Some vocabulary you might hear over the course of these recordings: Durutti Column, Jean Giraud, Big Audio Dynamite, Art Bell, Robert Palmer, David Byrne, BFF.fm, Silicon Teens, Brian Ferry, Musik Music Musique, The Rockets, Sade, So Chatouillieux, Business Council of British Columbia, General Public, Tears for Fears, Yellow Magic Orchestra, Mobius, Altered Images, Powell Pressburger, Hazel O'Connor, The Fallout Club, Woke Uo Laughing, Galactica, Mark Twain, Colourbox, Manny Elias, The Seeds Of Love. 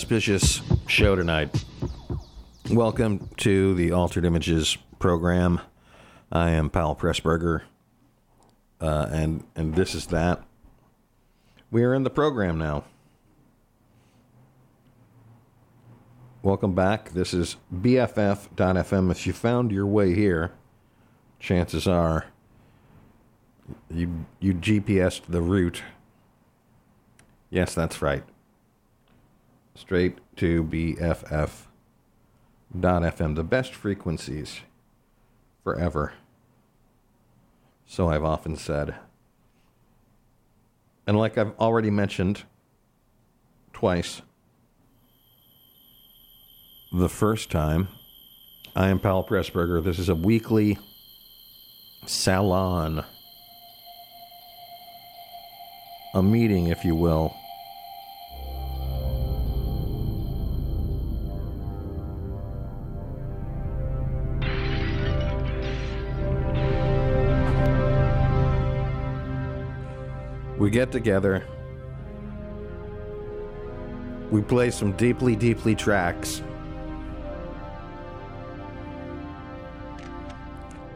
auspicious show tonight. Welcome to the Altered Images program. I am Powell Pressburger, and this is that. We are in the program now. Welcome back. This is BFF.fm. If you found your way here, chances are you GPSed the route. Yes, that's right. Straight to BFF.fm. The best frequencies forever. So I've often said. And like I've already mentioned twice, the first time, I am Powell Pressburger. This is a weekly salon. A meeting, if you will. We get together. We play some deeply tracks.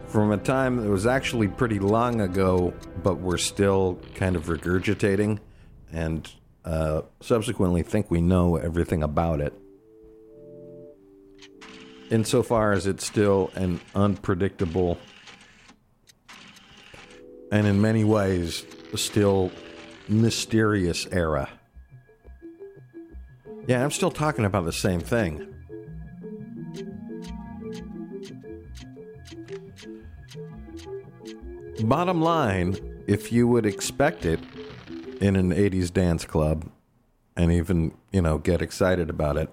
From a time that was actually pretty long ago, but we're still kind of regurgitating and subsequently think we know everything about it. Insofar as it's still an unpredictable and in many ways still mysterious era. Yeah, I'm still talking about the same thing. Bottom line, if you would expect it in an 80s dance club and even, get excited about it,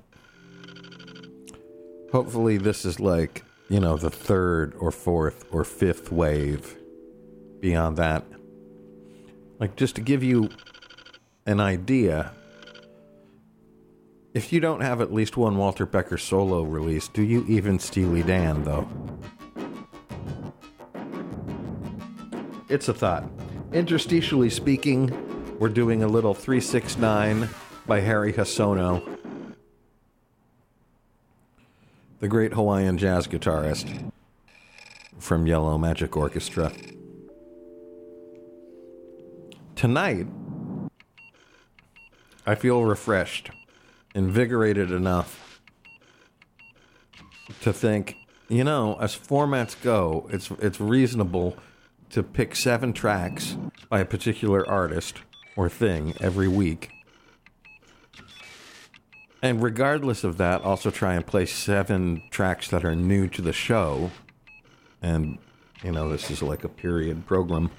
hopefully this is like, the third or fourth or fifth wave beyond that. Like, just to give you an idea, if you don't have at least one Walter Becker solo release, do you even Steely Dan, though? It's a thought. Interstitially speaking, we're doing a little 369 by Haruomi Hosono, the great Hawaiian jazz guitarist from Yellow Magic Orchestra. Tonight, I feel refreshed, invigorated enough to think, as formats go, it's reasonable to pick 7 tracks by a particular artist or thing every week. And regardless of that, also try and play 7 tracks that are new to the show. And, this is like a period program.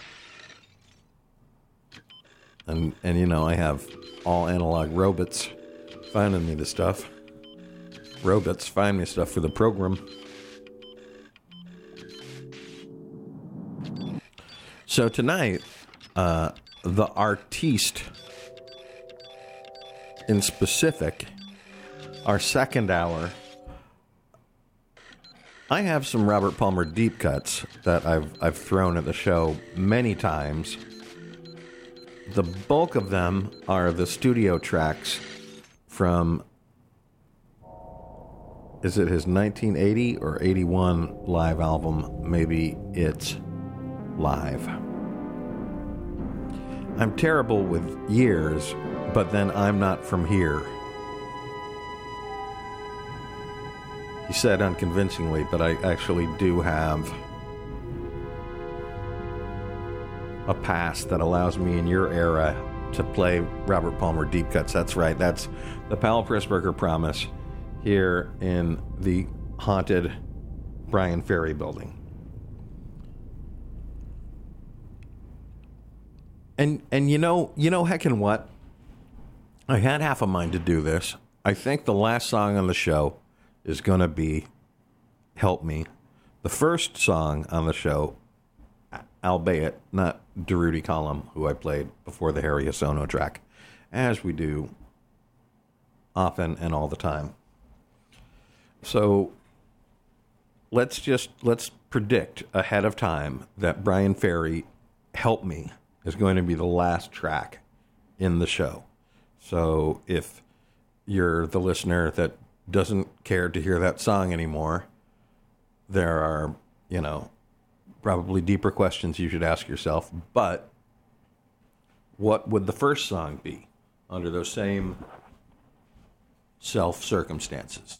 And I have all analog robots finding me the stuff. Robots find me stuff for the program. So tonight, the artiste in specific, our second hour, I have some Robert Palmer deep cuts that I've thrown at the show many times. The bulk of them are the studio tracks from, is it his 1980 or 81 live album? Maybe it's Live. I'm terrible with years, but then I'm not from here. He said unconvincingly, but I actually do have a past that allows me in your era to play Robert Palmer deep cuts. That's right. That's the Powell Pressburger promise here in the haunted Brian Ferry building. And heckin' what? I had half a mind to do this. I think the last song on the show is going to be Help Me. The first song on the show, albeit not Durutti Column, who I played before the Haruomi Hosono track, as we do often and all the time. So let's predict ahead of time that Brian Ferry, Help Me, is going to be the last track in the show. So if you're the listener that doesn't care to hear that song anymore, there are, you know, probably deeper questions you should ask yourself. But what would the first song be under those same self circumstances?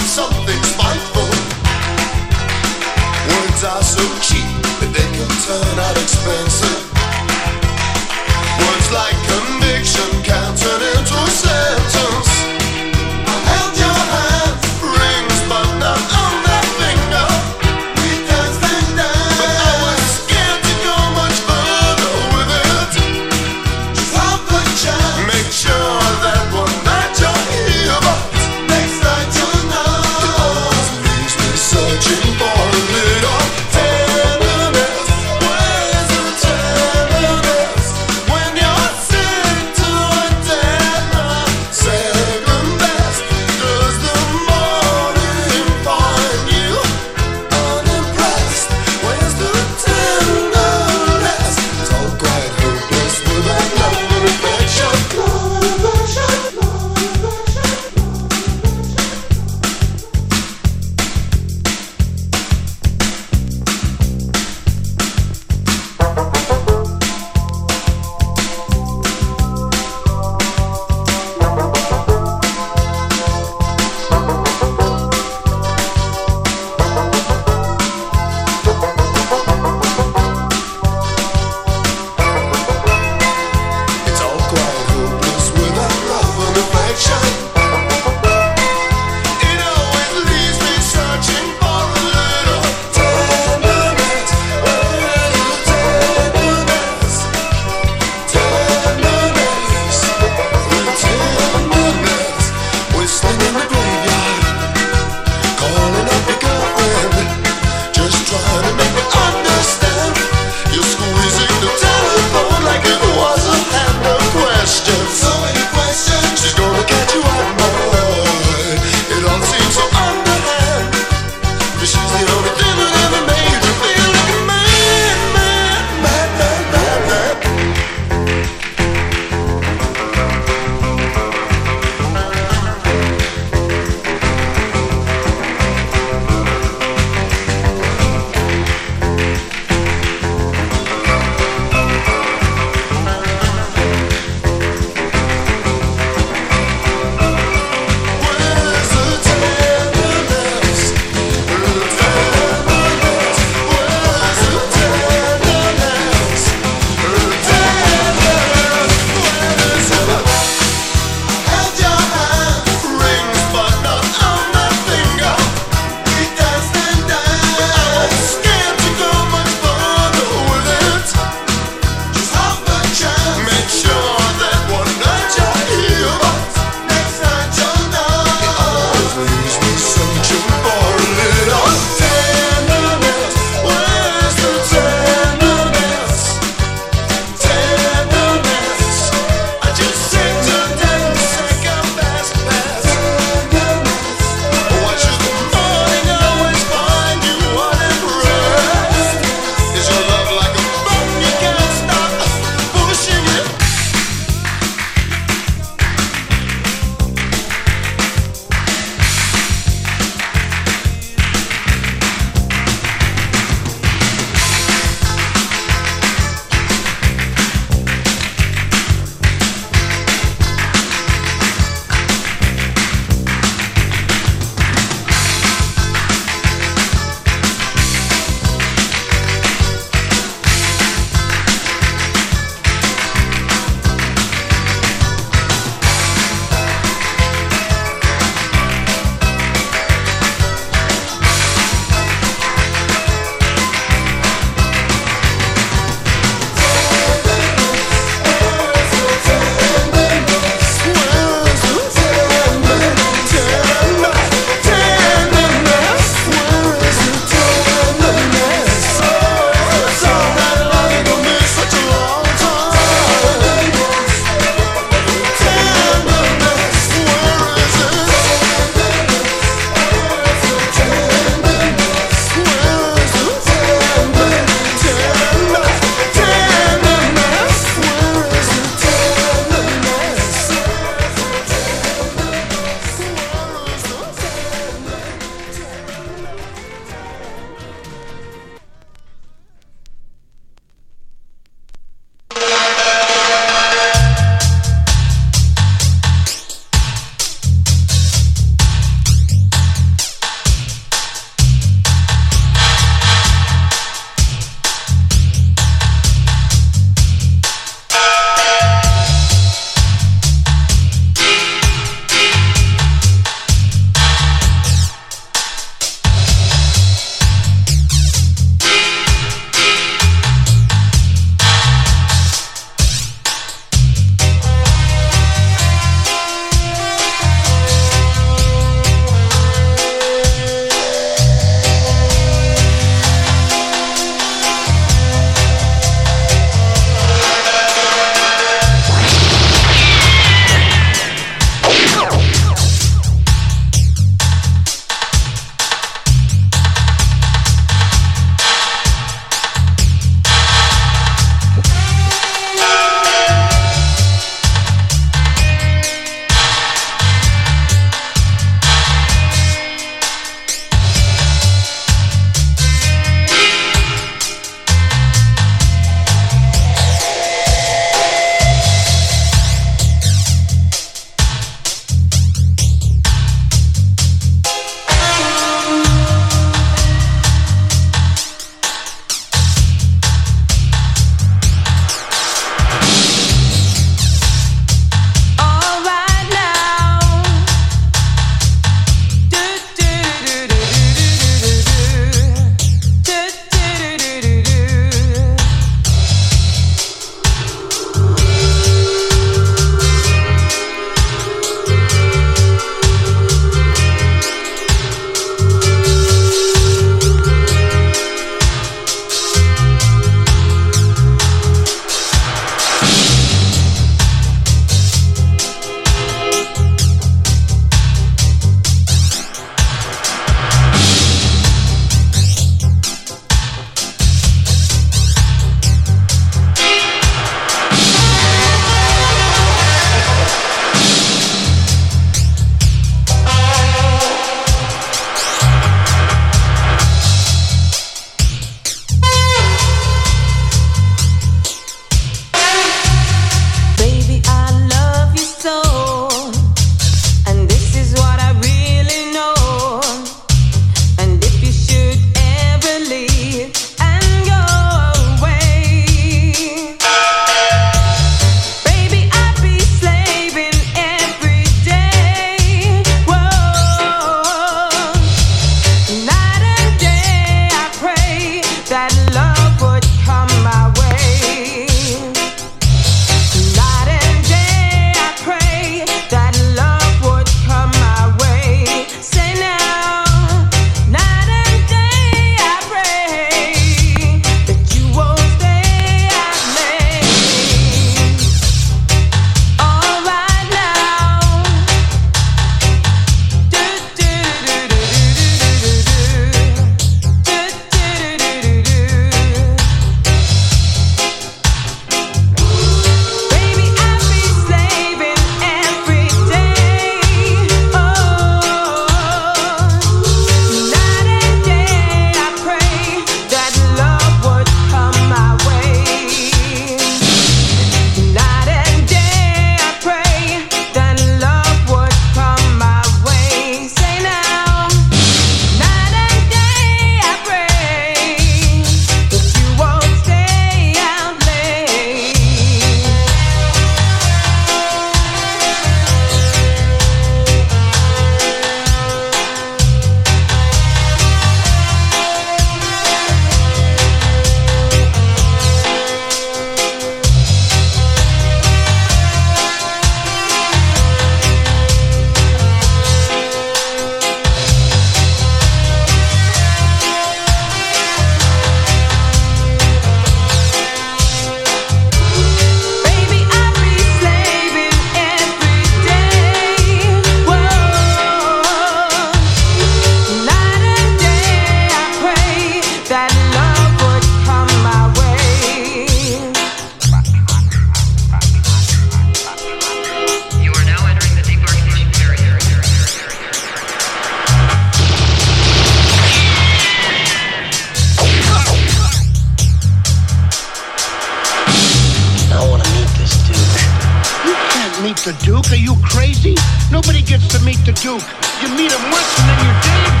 the Duke? Are you crazy? Nobody gets to meet the Duke. You meet him once and then you're dead.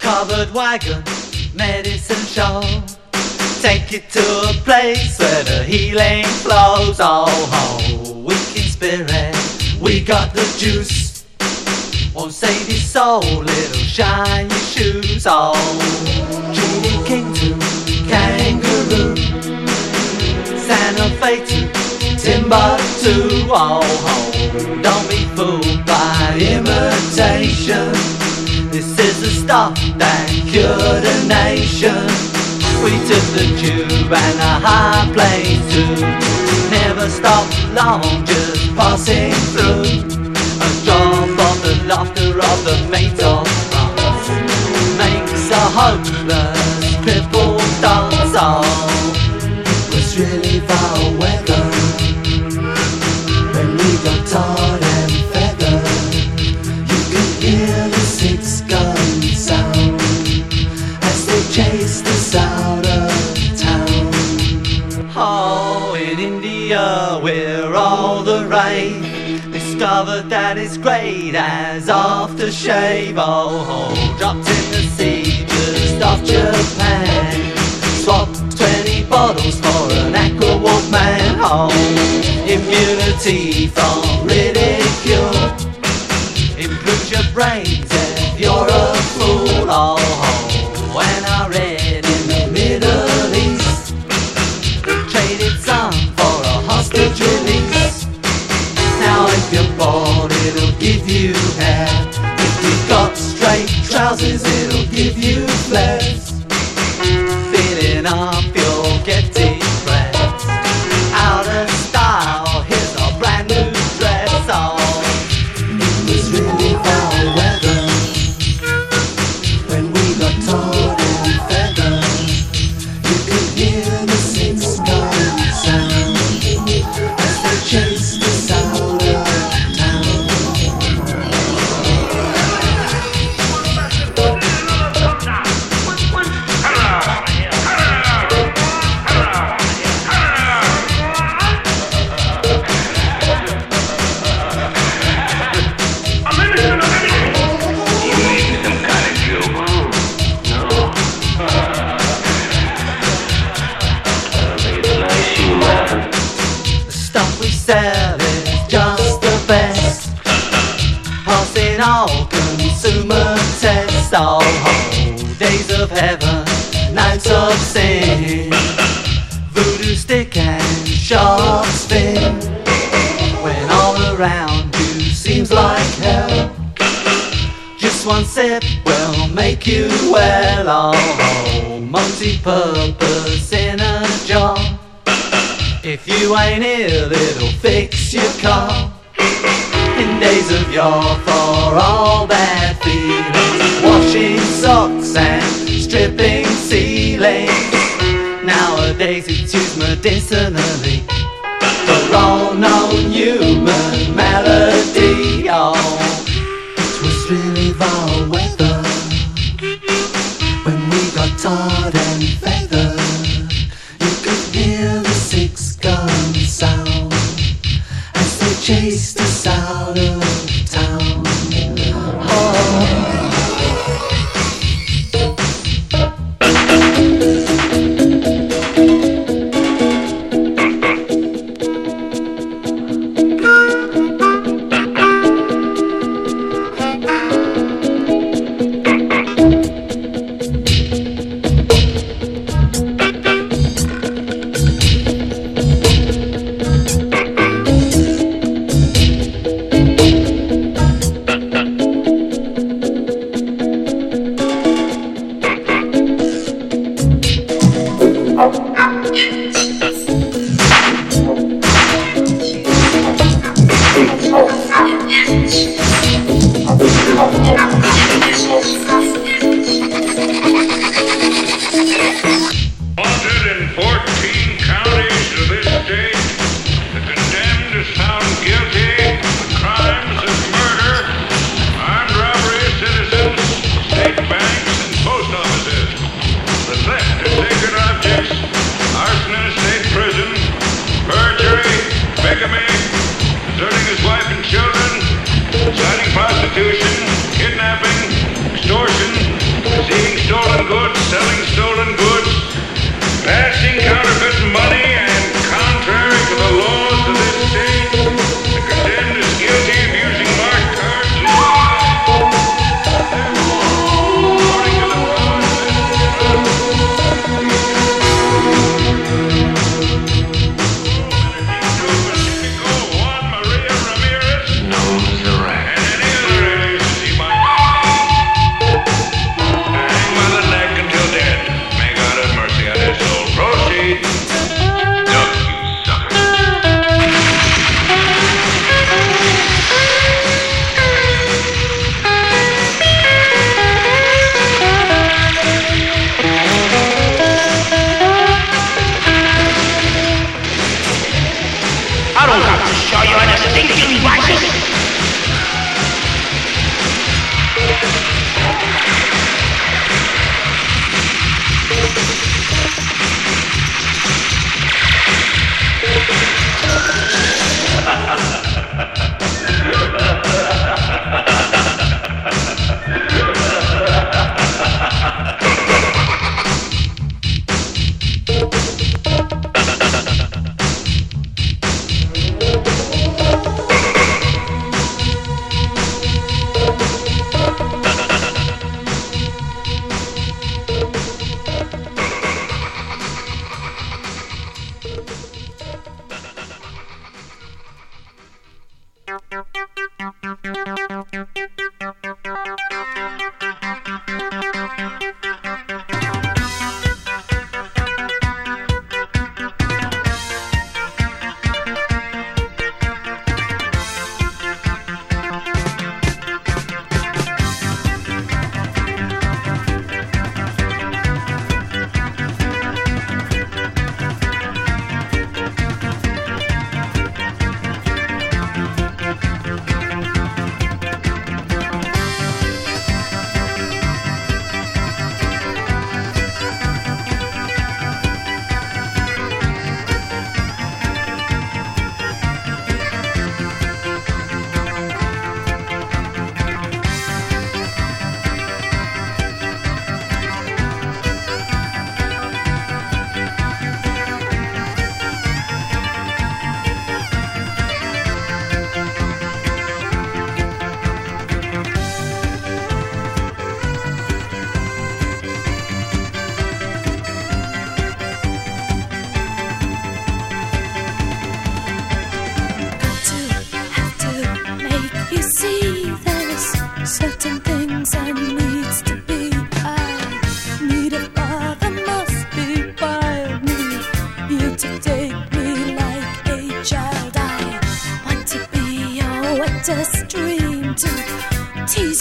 Covered wagon, medicine show. Take it to a place where the healing flows. Oh, oh, weak in spirit, we got the juice. Won't save your soul, little shiny shoes. Oh, Genie King to Kangaroo, Santa Fe to Timbuktu. Oh, oh, don't be fooled by imitation. This is the stuff that cured a nation. We took the tube and a high place too. Never stopped long, just passing through. A drop of the laughter of the mate of us makes a hopeless cripple dance. Oh, it was really foul weather when we got tired. Chase us out of town. Oh, in India we're all the rage. Discovered that it's great as aftershave. Oh, oh, dropped in the sea just off Japan. Swapped 20 bottles for an aqua walk man. Oh, immunity from ridicule. Improves your brains if you're a fool. Oh, oh. When I read in the Middle East, traded some for a hostage release. Now if you're bored it'll give you hair. If you've got straight trousers it'll give you flares. Filling up you'll get depressed. Out of style, here's a brand new dress. Oh, it was really foul weather when we got torn. Oh, oh, days of heaven, nights of sin. Voodoo stick and sharp spin. When all around you seems like hell, just one sip will make you well. Oh, oh, multi-purpose in a jar. If you ain't ill, it'll fix your car. in days of yore, for all bad feelings. Washing socks and stripping ceilings. Nowadays it's used medicinally for all known human malady. Oh, it was really foul weather when we got tarred and feathered. You could hear the six-gun sound as they chased us out of town. Oh.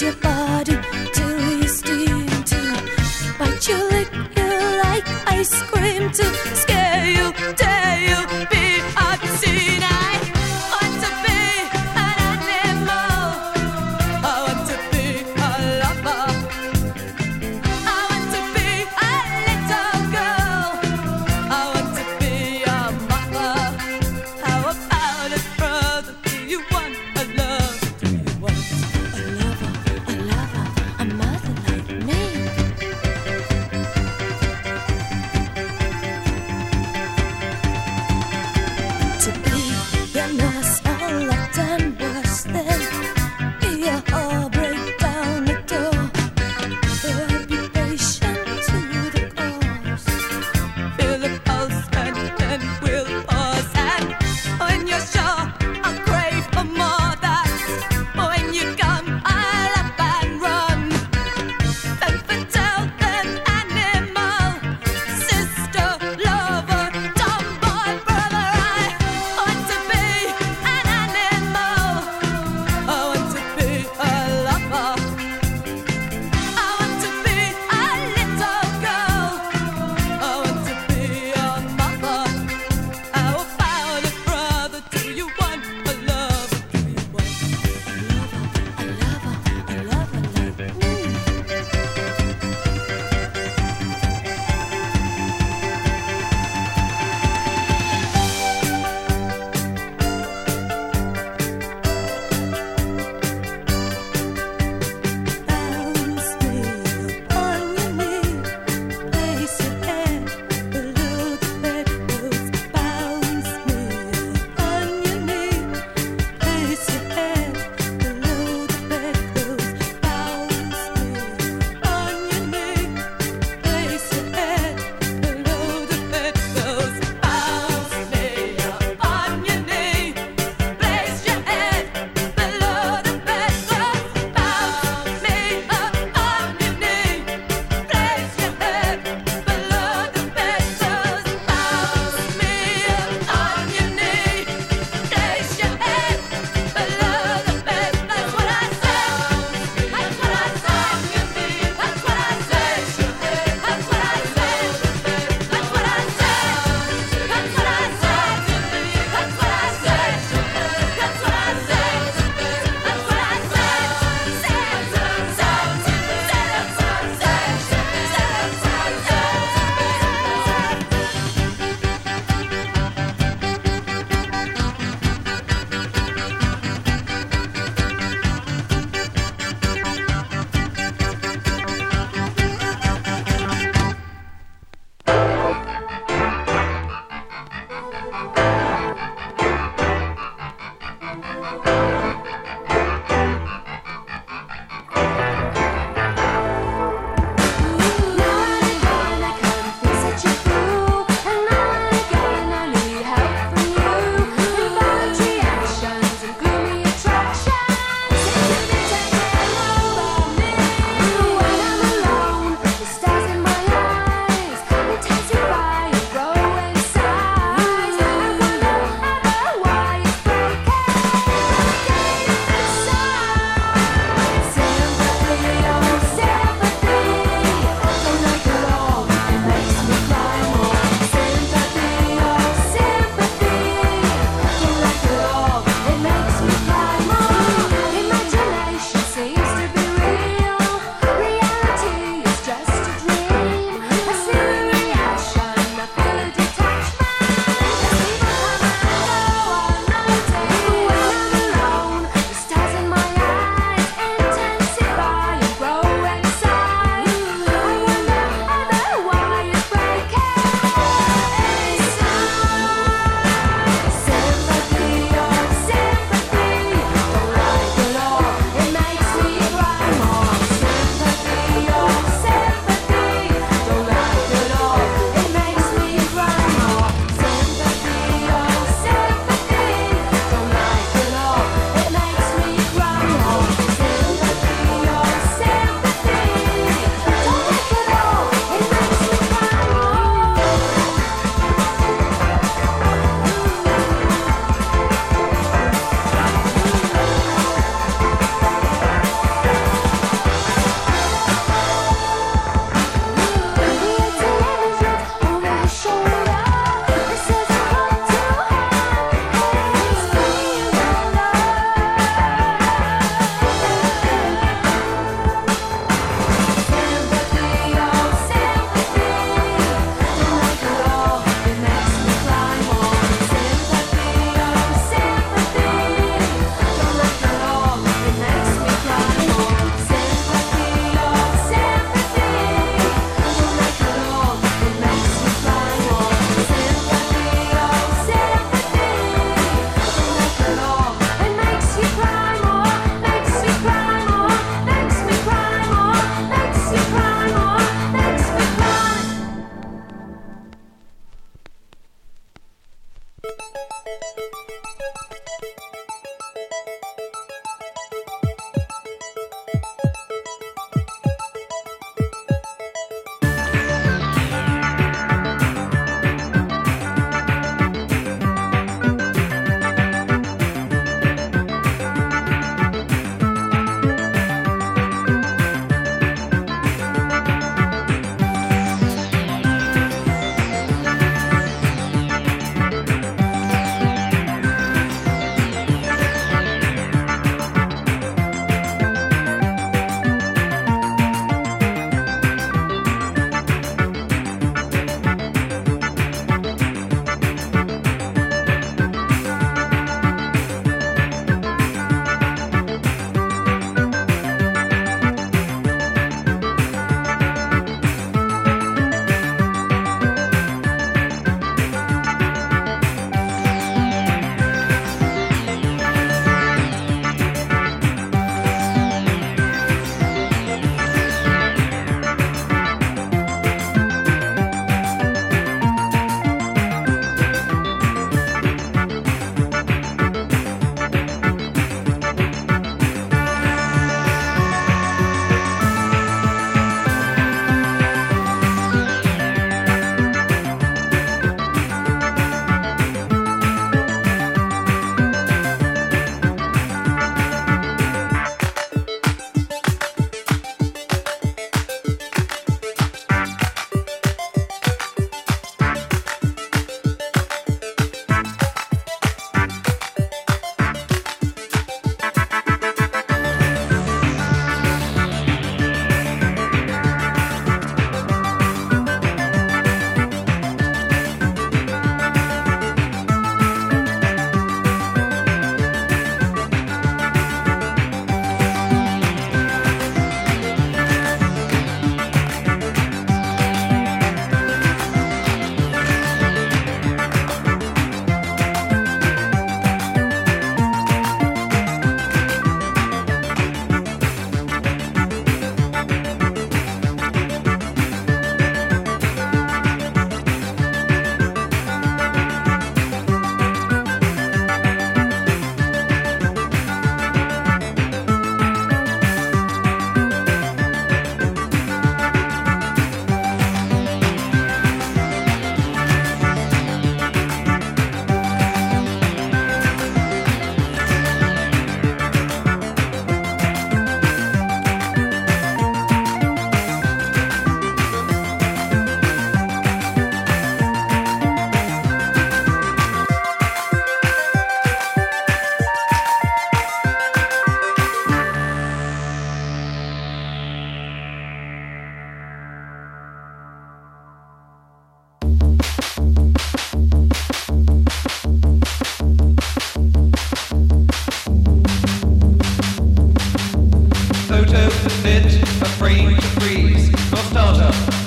your body till you steam to bite you, lick you like ice cream to scare you, dare you be obscene. I want to be an animal. I want to be a lover. I want to be a little girl. I want to be a mother. How about it, brother? Do you want a love? Do you want a lover, a lover, a mother like me?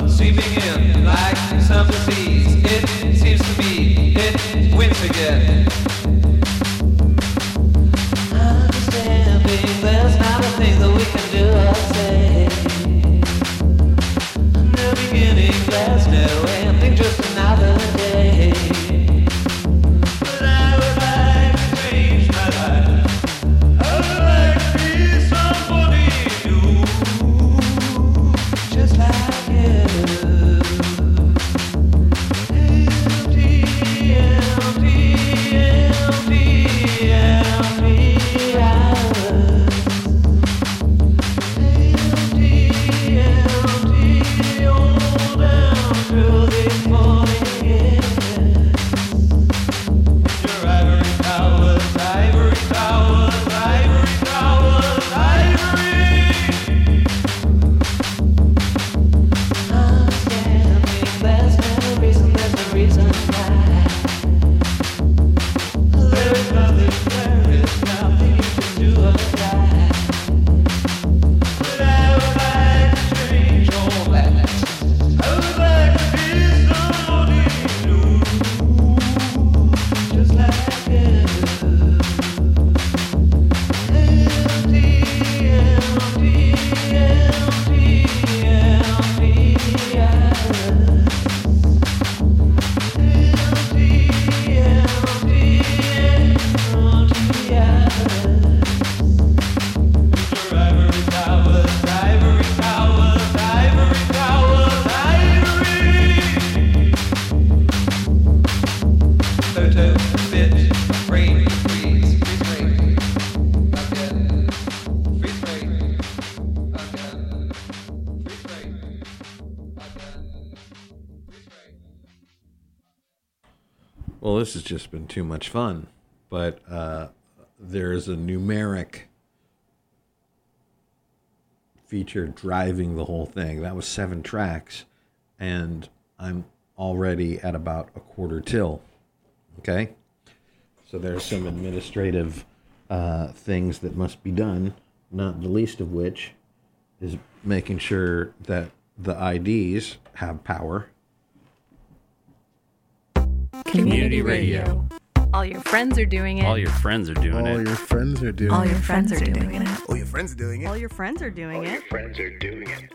seeping in like some disease. It seems to me it wins again. Understanding there's not a thing that we can do or say. No beginning, there's no ending, just another day. But I would like to change my life. I would like to be somebody new, just like you. Empty, empty, empty, empty hours. Empty, empty, all down through this morning air. Your ivory towers, ivory towers, ivory towers, ivory. Understanding there's no reason, there's no reason why. There is nothing you can do or try. But I would like to change all that. I would like to be somebody new, just like you. Empty, empty, empty, empty hours. Empty, empty, empty hours. Your ivory towers, ivory towers, ivory towers, ivory. Photo, bitch, frame, freeze, freeze frame, again, freeze frame, again, freeze frame, again, freeze frame. Well, this has just been too much fun, but there's a numeric feature driving the whole thing. That was 7 tracks, and I'm already at about a quarter till. Okay? So there's some administrative things that must be done, not the least of which is making sure that the IDs have power. Community radio. All your friends are doing it. All your friends are doing it. All your friends are doing it. All your friends are doing it. All your friends are doing it. All your friends are doing it. Friends are doing it.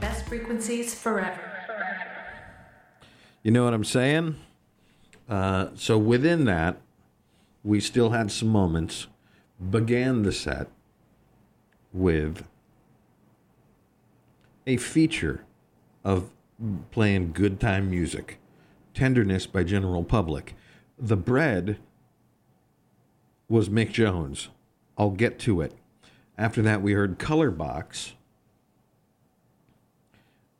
Best frequencies forever. You know what I'm saying? So within that, we still had some moments. Began the set with a feature of playing good time music. Tenderness by General Public. The bread was Mick Jones. I'll get to it. After that, we heard Colourbox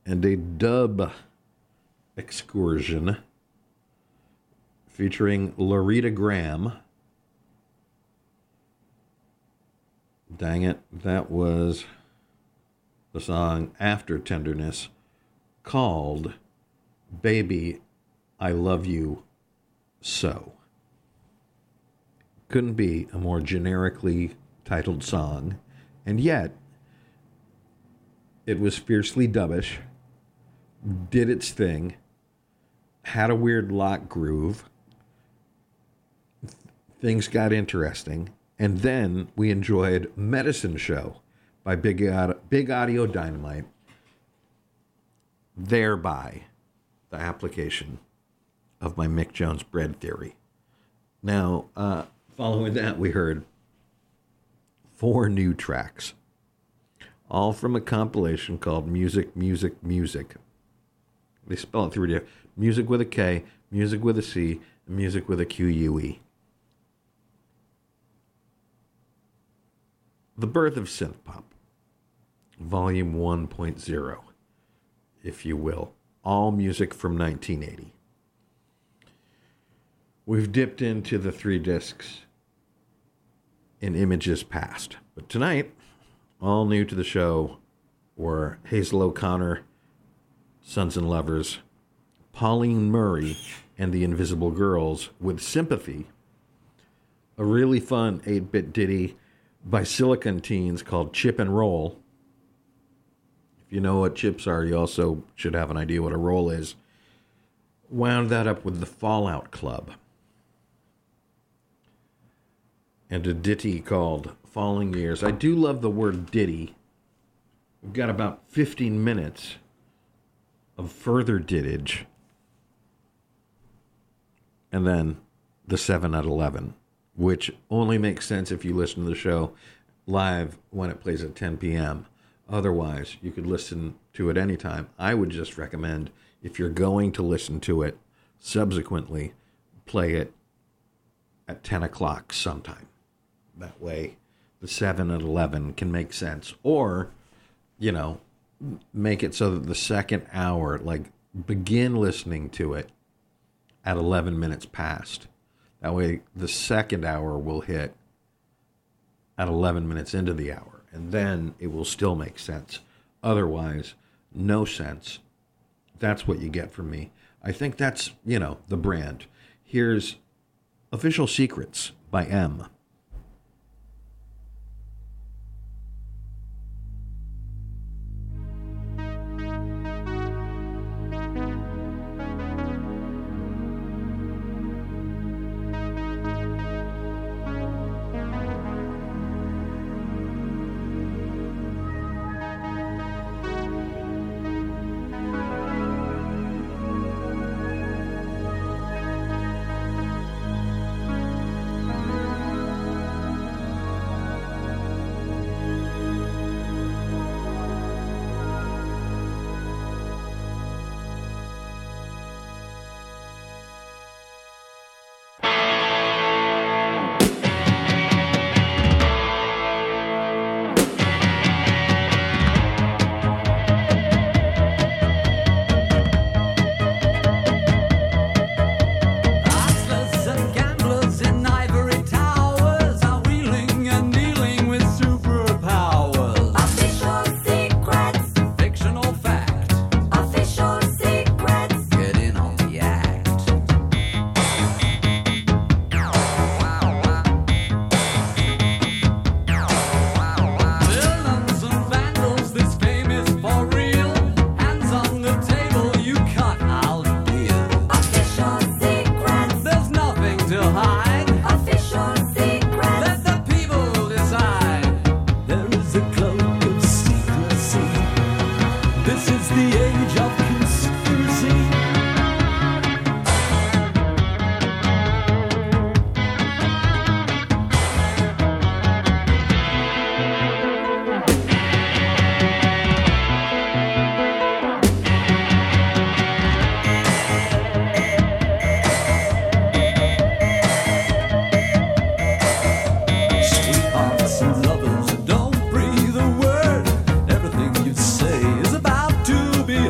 and a dub excursion featuring Lorita Grahame. Dang it, that was the song after Tenderness called Baby I Love You So. Couldn't be a more generically titled song, and yet it was fiercely dubbish, did its thing, had a weird lock groove, things got interesting, and then we enjoyed Medicine Show by Big Audio Dynamite, thereby the application of my Mick Jones bread theory. Now, following that, we heard 4 new tracks, all from a compilation called Music, Music, Music. They spell it through there. Music with a K, Music with a C, and Music with a Q-U-E. The Birth of Synthpop, Volume 1.0, if you will. All music from 1980. We've dipped into the 3 discs in Images past. But tonight, all new to the show were Hazel O'Connor, Sons and Lovers, Pauline Murray and the Invisible Girls with Sympathy, a really fun 8-bit ditty by Silicon Teens called Chip and Roll, If you know what chips are, you also should have an idea what a roll is. Wound that up with The Fallout Club and a ditty called Falling Years. I do love the word ditty. We've got about 15 minutes of further dittage. And then the 7 at 11, which only makes sense if you listen to the show live when it plays at 10 p.m. Otherwise, you could listen to it anytime. I would just recommend, if you're going to listen to it subsequently, play it at 10 o'clock sometime. That way, the 7 at 11 can make sense. Or, you know, make it so that the second hour, like, begin listening to it at 11 minutes past. That way, the second hour will hit at 11 minutes into the hour, and then it will still make sense. Otherwise, no sense. That's what you get from me. I think that's, you know, the brand. Here's Official Secrets by M. Lovers, don't breathe a word. Everything you say is about to be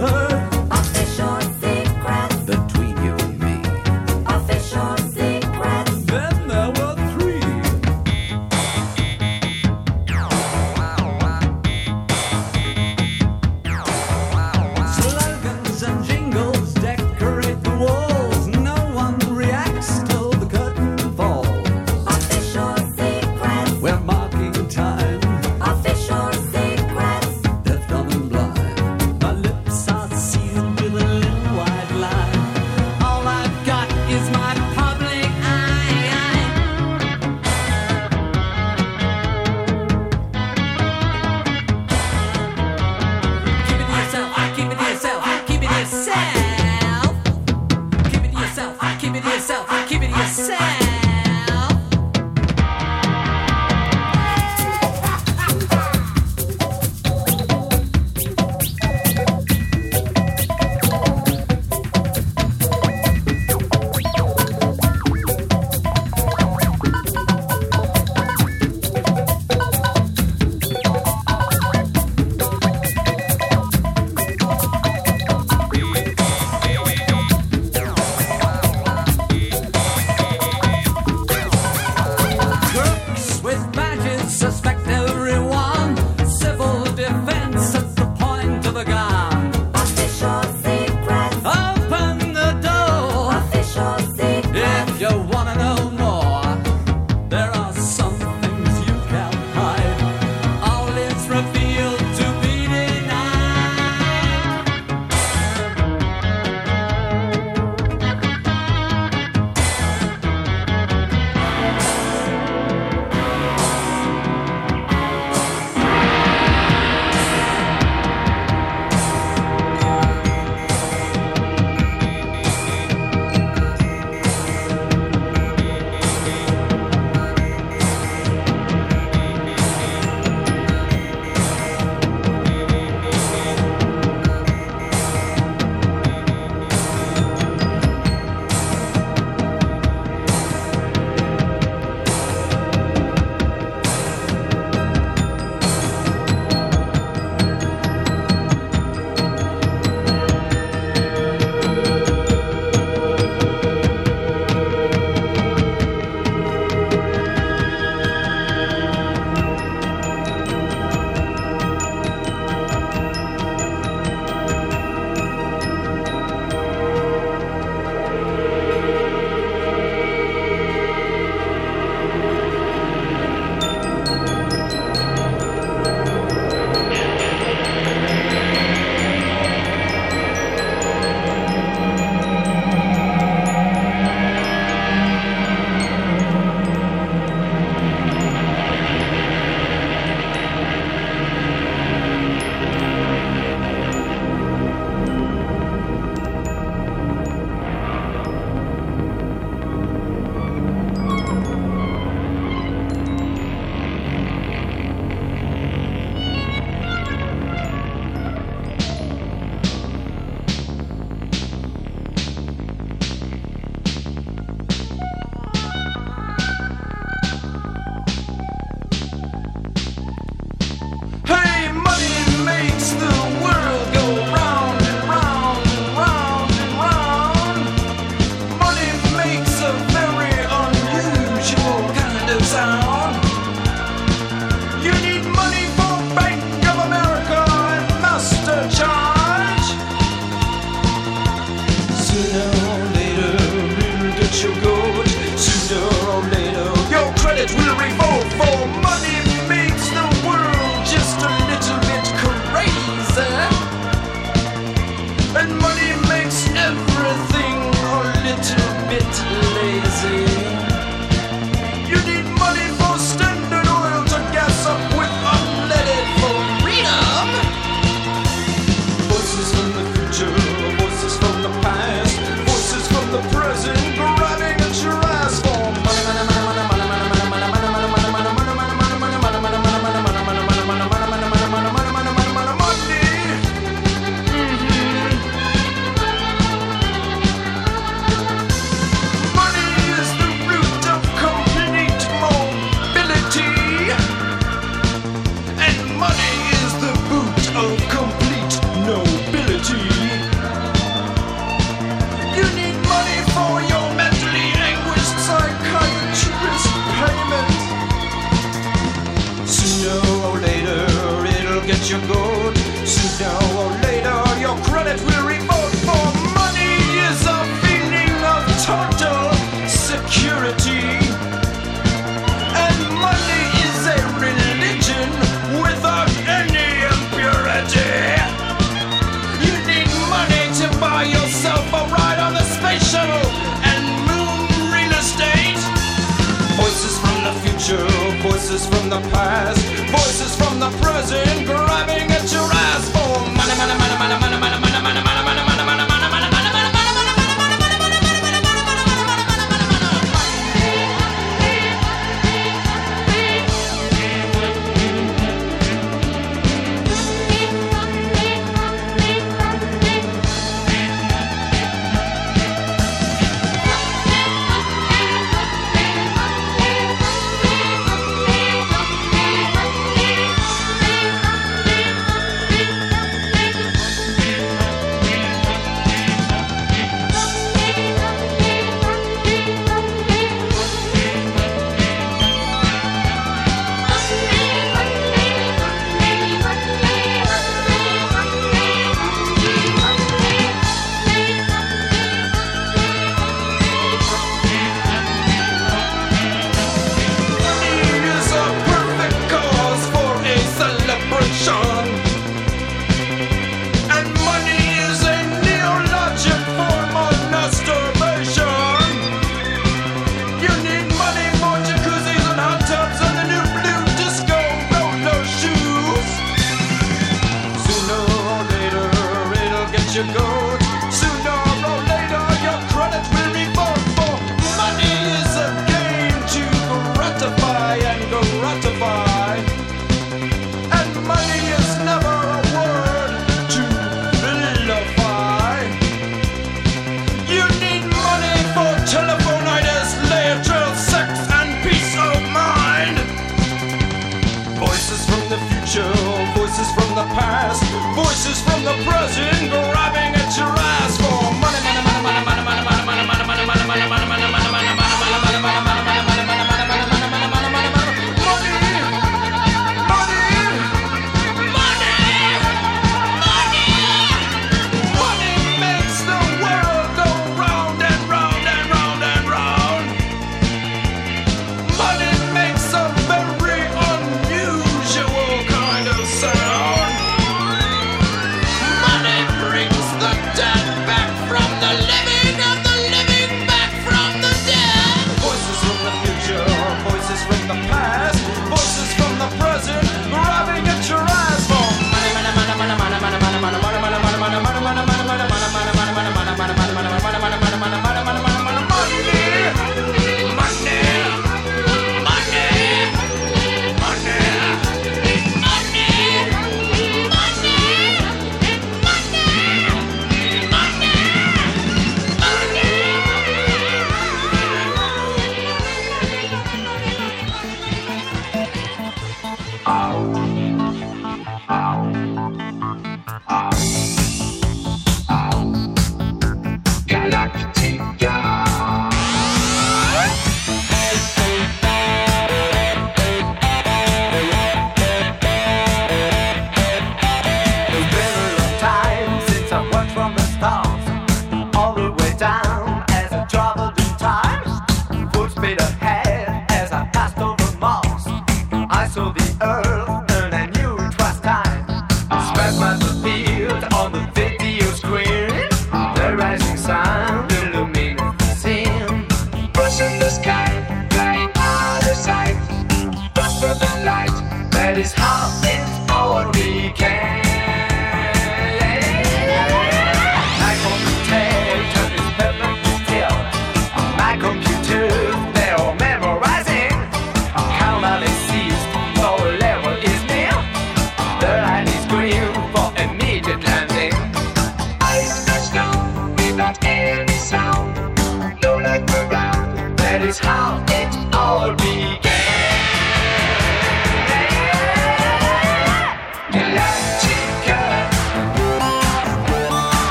from the past, voices from the present, grabbing at your ass for money, money, money, money, money, money, money, money, money, money, money, money, money.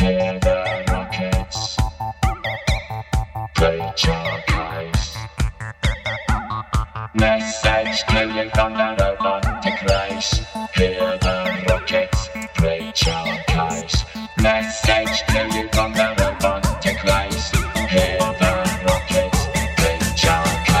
Message playing from the robot to Christ. Hear the rockets, play your case. Message playing from the robot to Christ. Hear the rockets, play your case.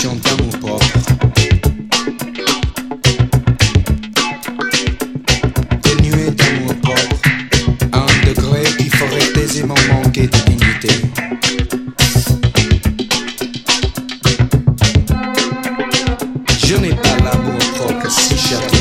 chantando um pop. T'es nuée d'amour propre, à un degré qui ferait aisément manquer de dignité. Je n'ai pas l'amour propre si cher que vous.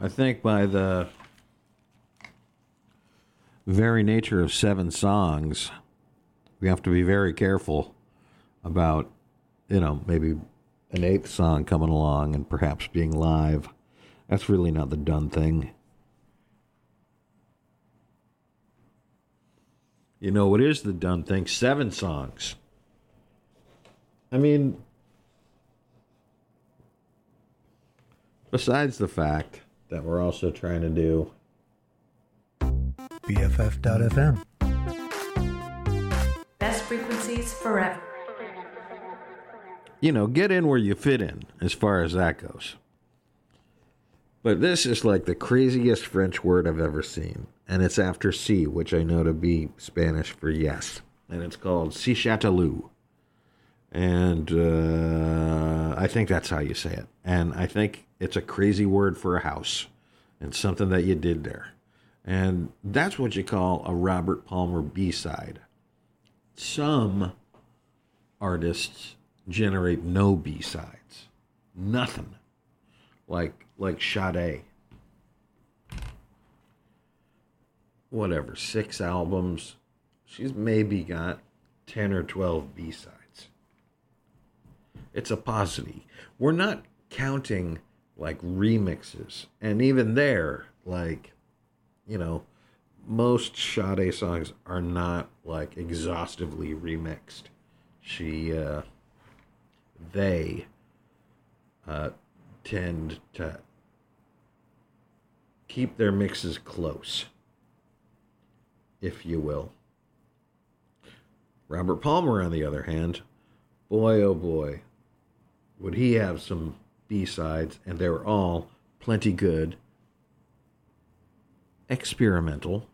I think by the very nature of seven songs, we have to be very careful about, maybe an eighth song coming along and perhaps being live. That's really not the done thing. You know what is the done thing? Seven songs. I mean, besides the fact that we're also trying to do BFF.fm. Best frequencies forever. Get in where you fit in, as far as that goes. But this is like the craziest French word I've ever seen. And it's after C, which I know to be Spanish for yes. And it's called C Chatelou. And I think that's how you say it. And I think it's a crazy word for a house and something that you did there. And that's what you call a Robert Palmer B-side. Some artists generate no B-sides. Nothing. Like Sade. Whatever, 6 albums. She's maybe got 10 or 12 B-sides. It's a paucity. We're not counting, remixes. And even there, most Sade songs are not, exhaustively remixed. They tend to keep their mixes close, if you will. Robert Palmer, on the other hand, boy oh boy, would he have some B-sides, and they were all plenty good, experimental,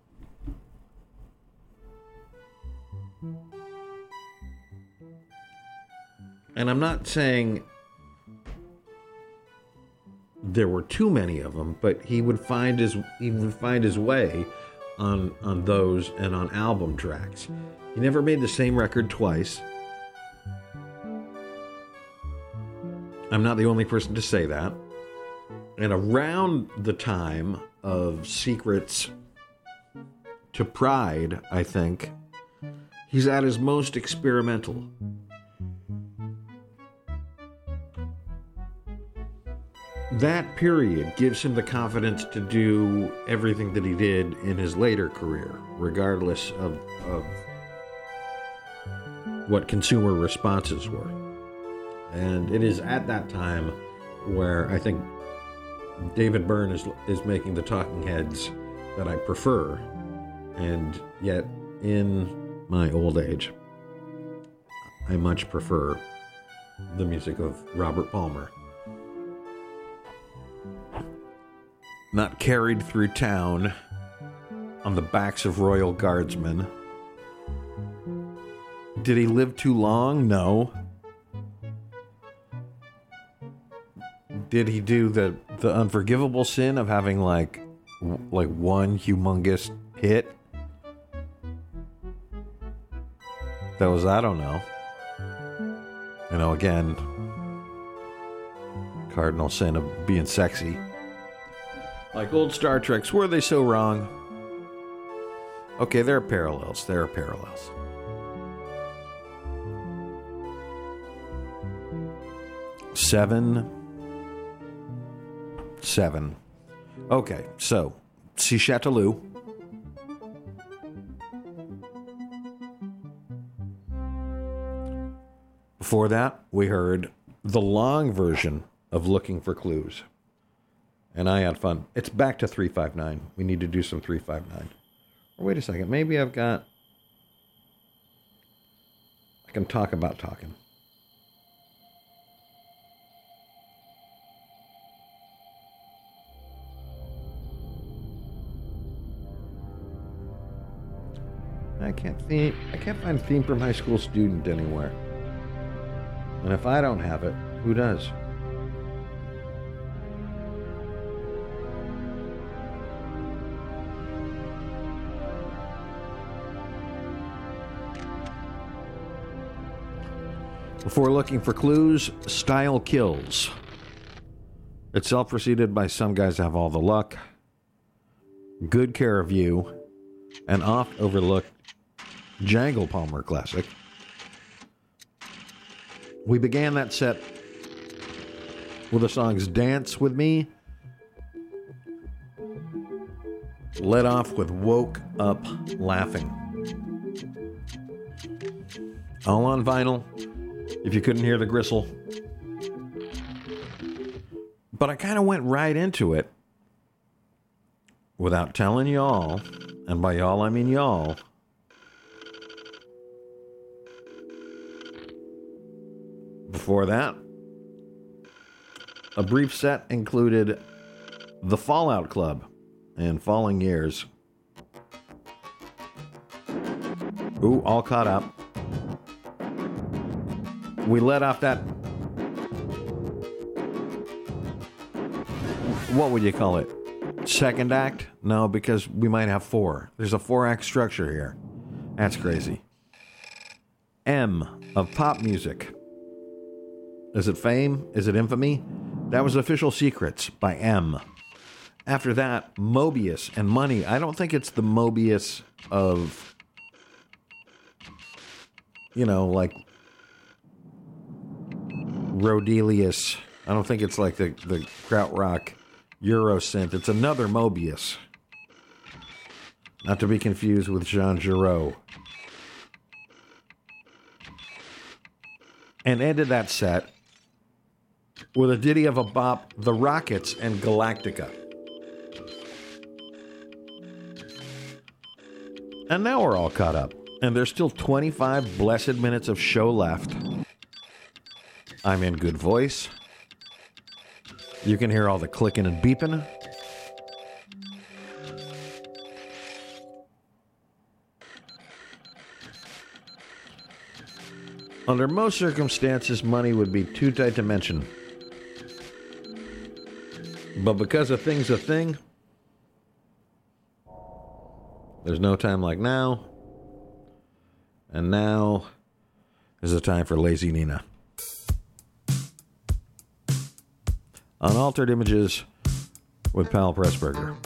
and I'm not saying there were too many of them, but he would find his way on those and on album tracks. He never made the same record twice. I'm not the only person to say that. And around the time of Secrets to Pride, I think, he's at his most experimental. That period gives him the confidence to do everything that he did in his later career, regardless of what consumer responses were. And it is at that time where I think David Byrne is making the Talking Heads that I prefer, and yet in my old age, I much prefer the music of Robert Palmer. Not carried through town on the backs of royal guardsmen. Did he live too long? No. Did he do the unforgivable sin of having like one humongous hit? That was, I don't know. You know, again, cardinal sin of being sexy. Like old Star Treks, were they so wrong? Okay, there are parallels. There are parallels. Seven. Okay, so, Si Chatelou. Before that, we heard the long version of Looking for Clues. And I had fun. It's back to 359. We need to do some 359. Or wait a second. Maybe I've got... I can talk about talking. I can't find Theme from High School Student anywhere. And if I don't have it, who does? Before Looking for Clues, Style Kills. It's self-preceded by Some Guys Have All the Luck, Good Care of You, an oft-overlooked Jangle Palmer classic. We began that set with the songs Dance With Me, led off with Woke Up Laughing. All on vinyl, if you couldn't hear the gristle. But I kind of went right into it without telling y'all, and by y'all I mean y'all, before that, a brief set included The Fallout Club and Falling Years. Ooh, all caught up. We let off that, what would you call it? Second act? No, because we might have four. There's a 4-act structure here. That's crazy. M of pop music. Is it fame? Is it infamy? That was Official Secrets by M. After that, Mobius and Money. I don't think it's the Mobius of, you know, like Rodelius. I don't think it's like the Krautrock Eurosynth. It's another Mobius. Not to be confused with Jean Giraud. And ended that set with a ditty of a bop, The Rockets and Galactica. And now we're all caught up, and there's still 25 blessed minutes of show left. I'm in good voice. You can hear all the clicking and beeping. Under most circumstances, money would be too tight to mention. But because a thing's a thing, there's no time like now. And now is the time for Lazy Nina. On Altered Images with Pal Pressburger.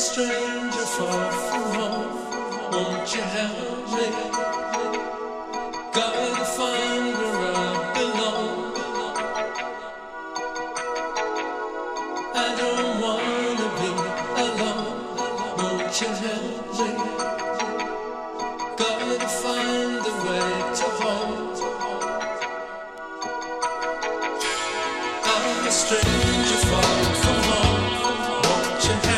stranger far from home, won't you help me? Gotta find where I belong. I don't wanna be alone, won't you help me? Gotta find the way to home. I'm a stranger far from home, won't you help me?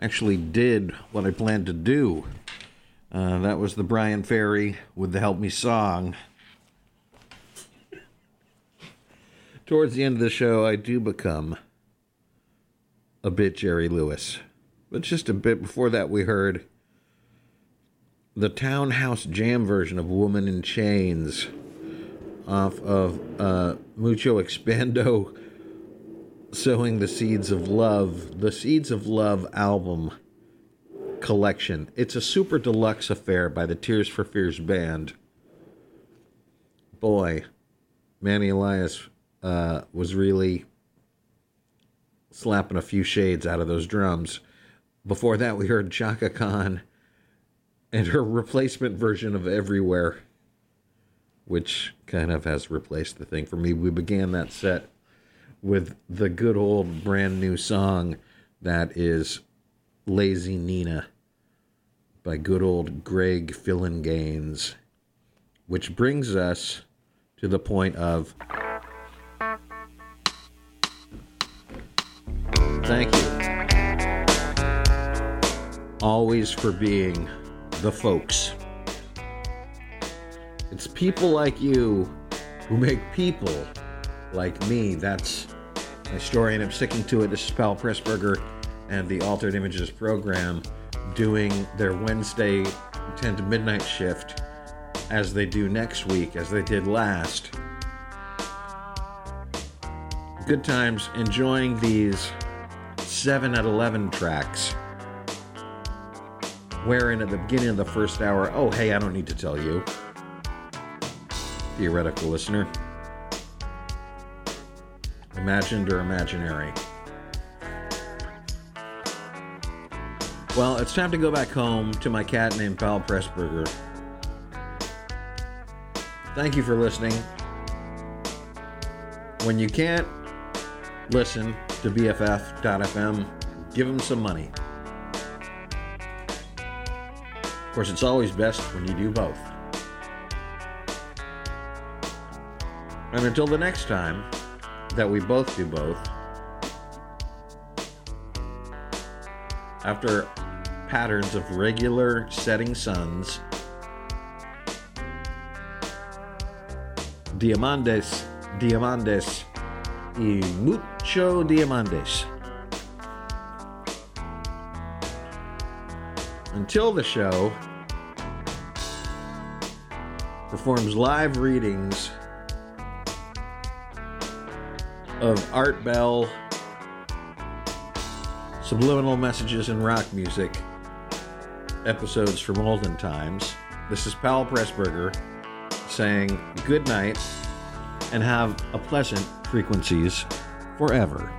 Actually did what I planned to do. That was the Brian Ferry with the Help Me song. Towards the end of the show, I do become a bit Jerry Lewis. But just a bit before that, we heard the Townhouse Jam version of Woman in Chains off of Mucho Expando, Sowing the Seeds of Love, the Seeds of Love album collection. It's a super deluxe affair by the Tears for Fears band boy, Manny Elias was really slapping a few shades out of those drums. Before that, we heard Chaka Khan and her replacement version of Everywhere, which kind of has replaced the thing for me. We began that set with the good old brand new song that is Lazy Nina by good old Greg Phillinganes, which brings us to the point of... Thank you. Always for being the folks. It's people like you who make people like me. That's my story, and I'm sticking to it. This is Pal Pressburger and the Altered Images program doing their Wednesday 10 to midnight shift, as they do next week, as they did last. Good times, enjoying these 7 at 11 tracks, wherein at the beginning of the first hour, oh hey, I don't need to tell you, theoretical listener, imagined or imaginary. Well, it's time to go back home to my cat named Pal Pressburger. Thank you for listening. When you can't listen to BFF.fm, give them some money. Of course, it's always best when you do both. And until the next time that we both do both, after patterns of regular setting suns, diamantes, diamantes, y mucho diamantes. Until the show performs live readings of Art Bell, Subliminal Messages in Rock Music, episodes from olden times. This is Pal Pressburger saying good night and have a pleasant frequencies forever.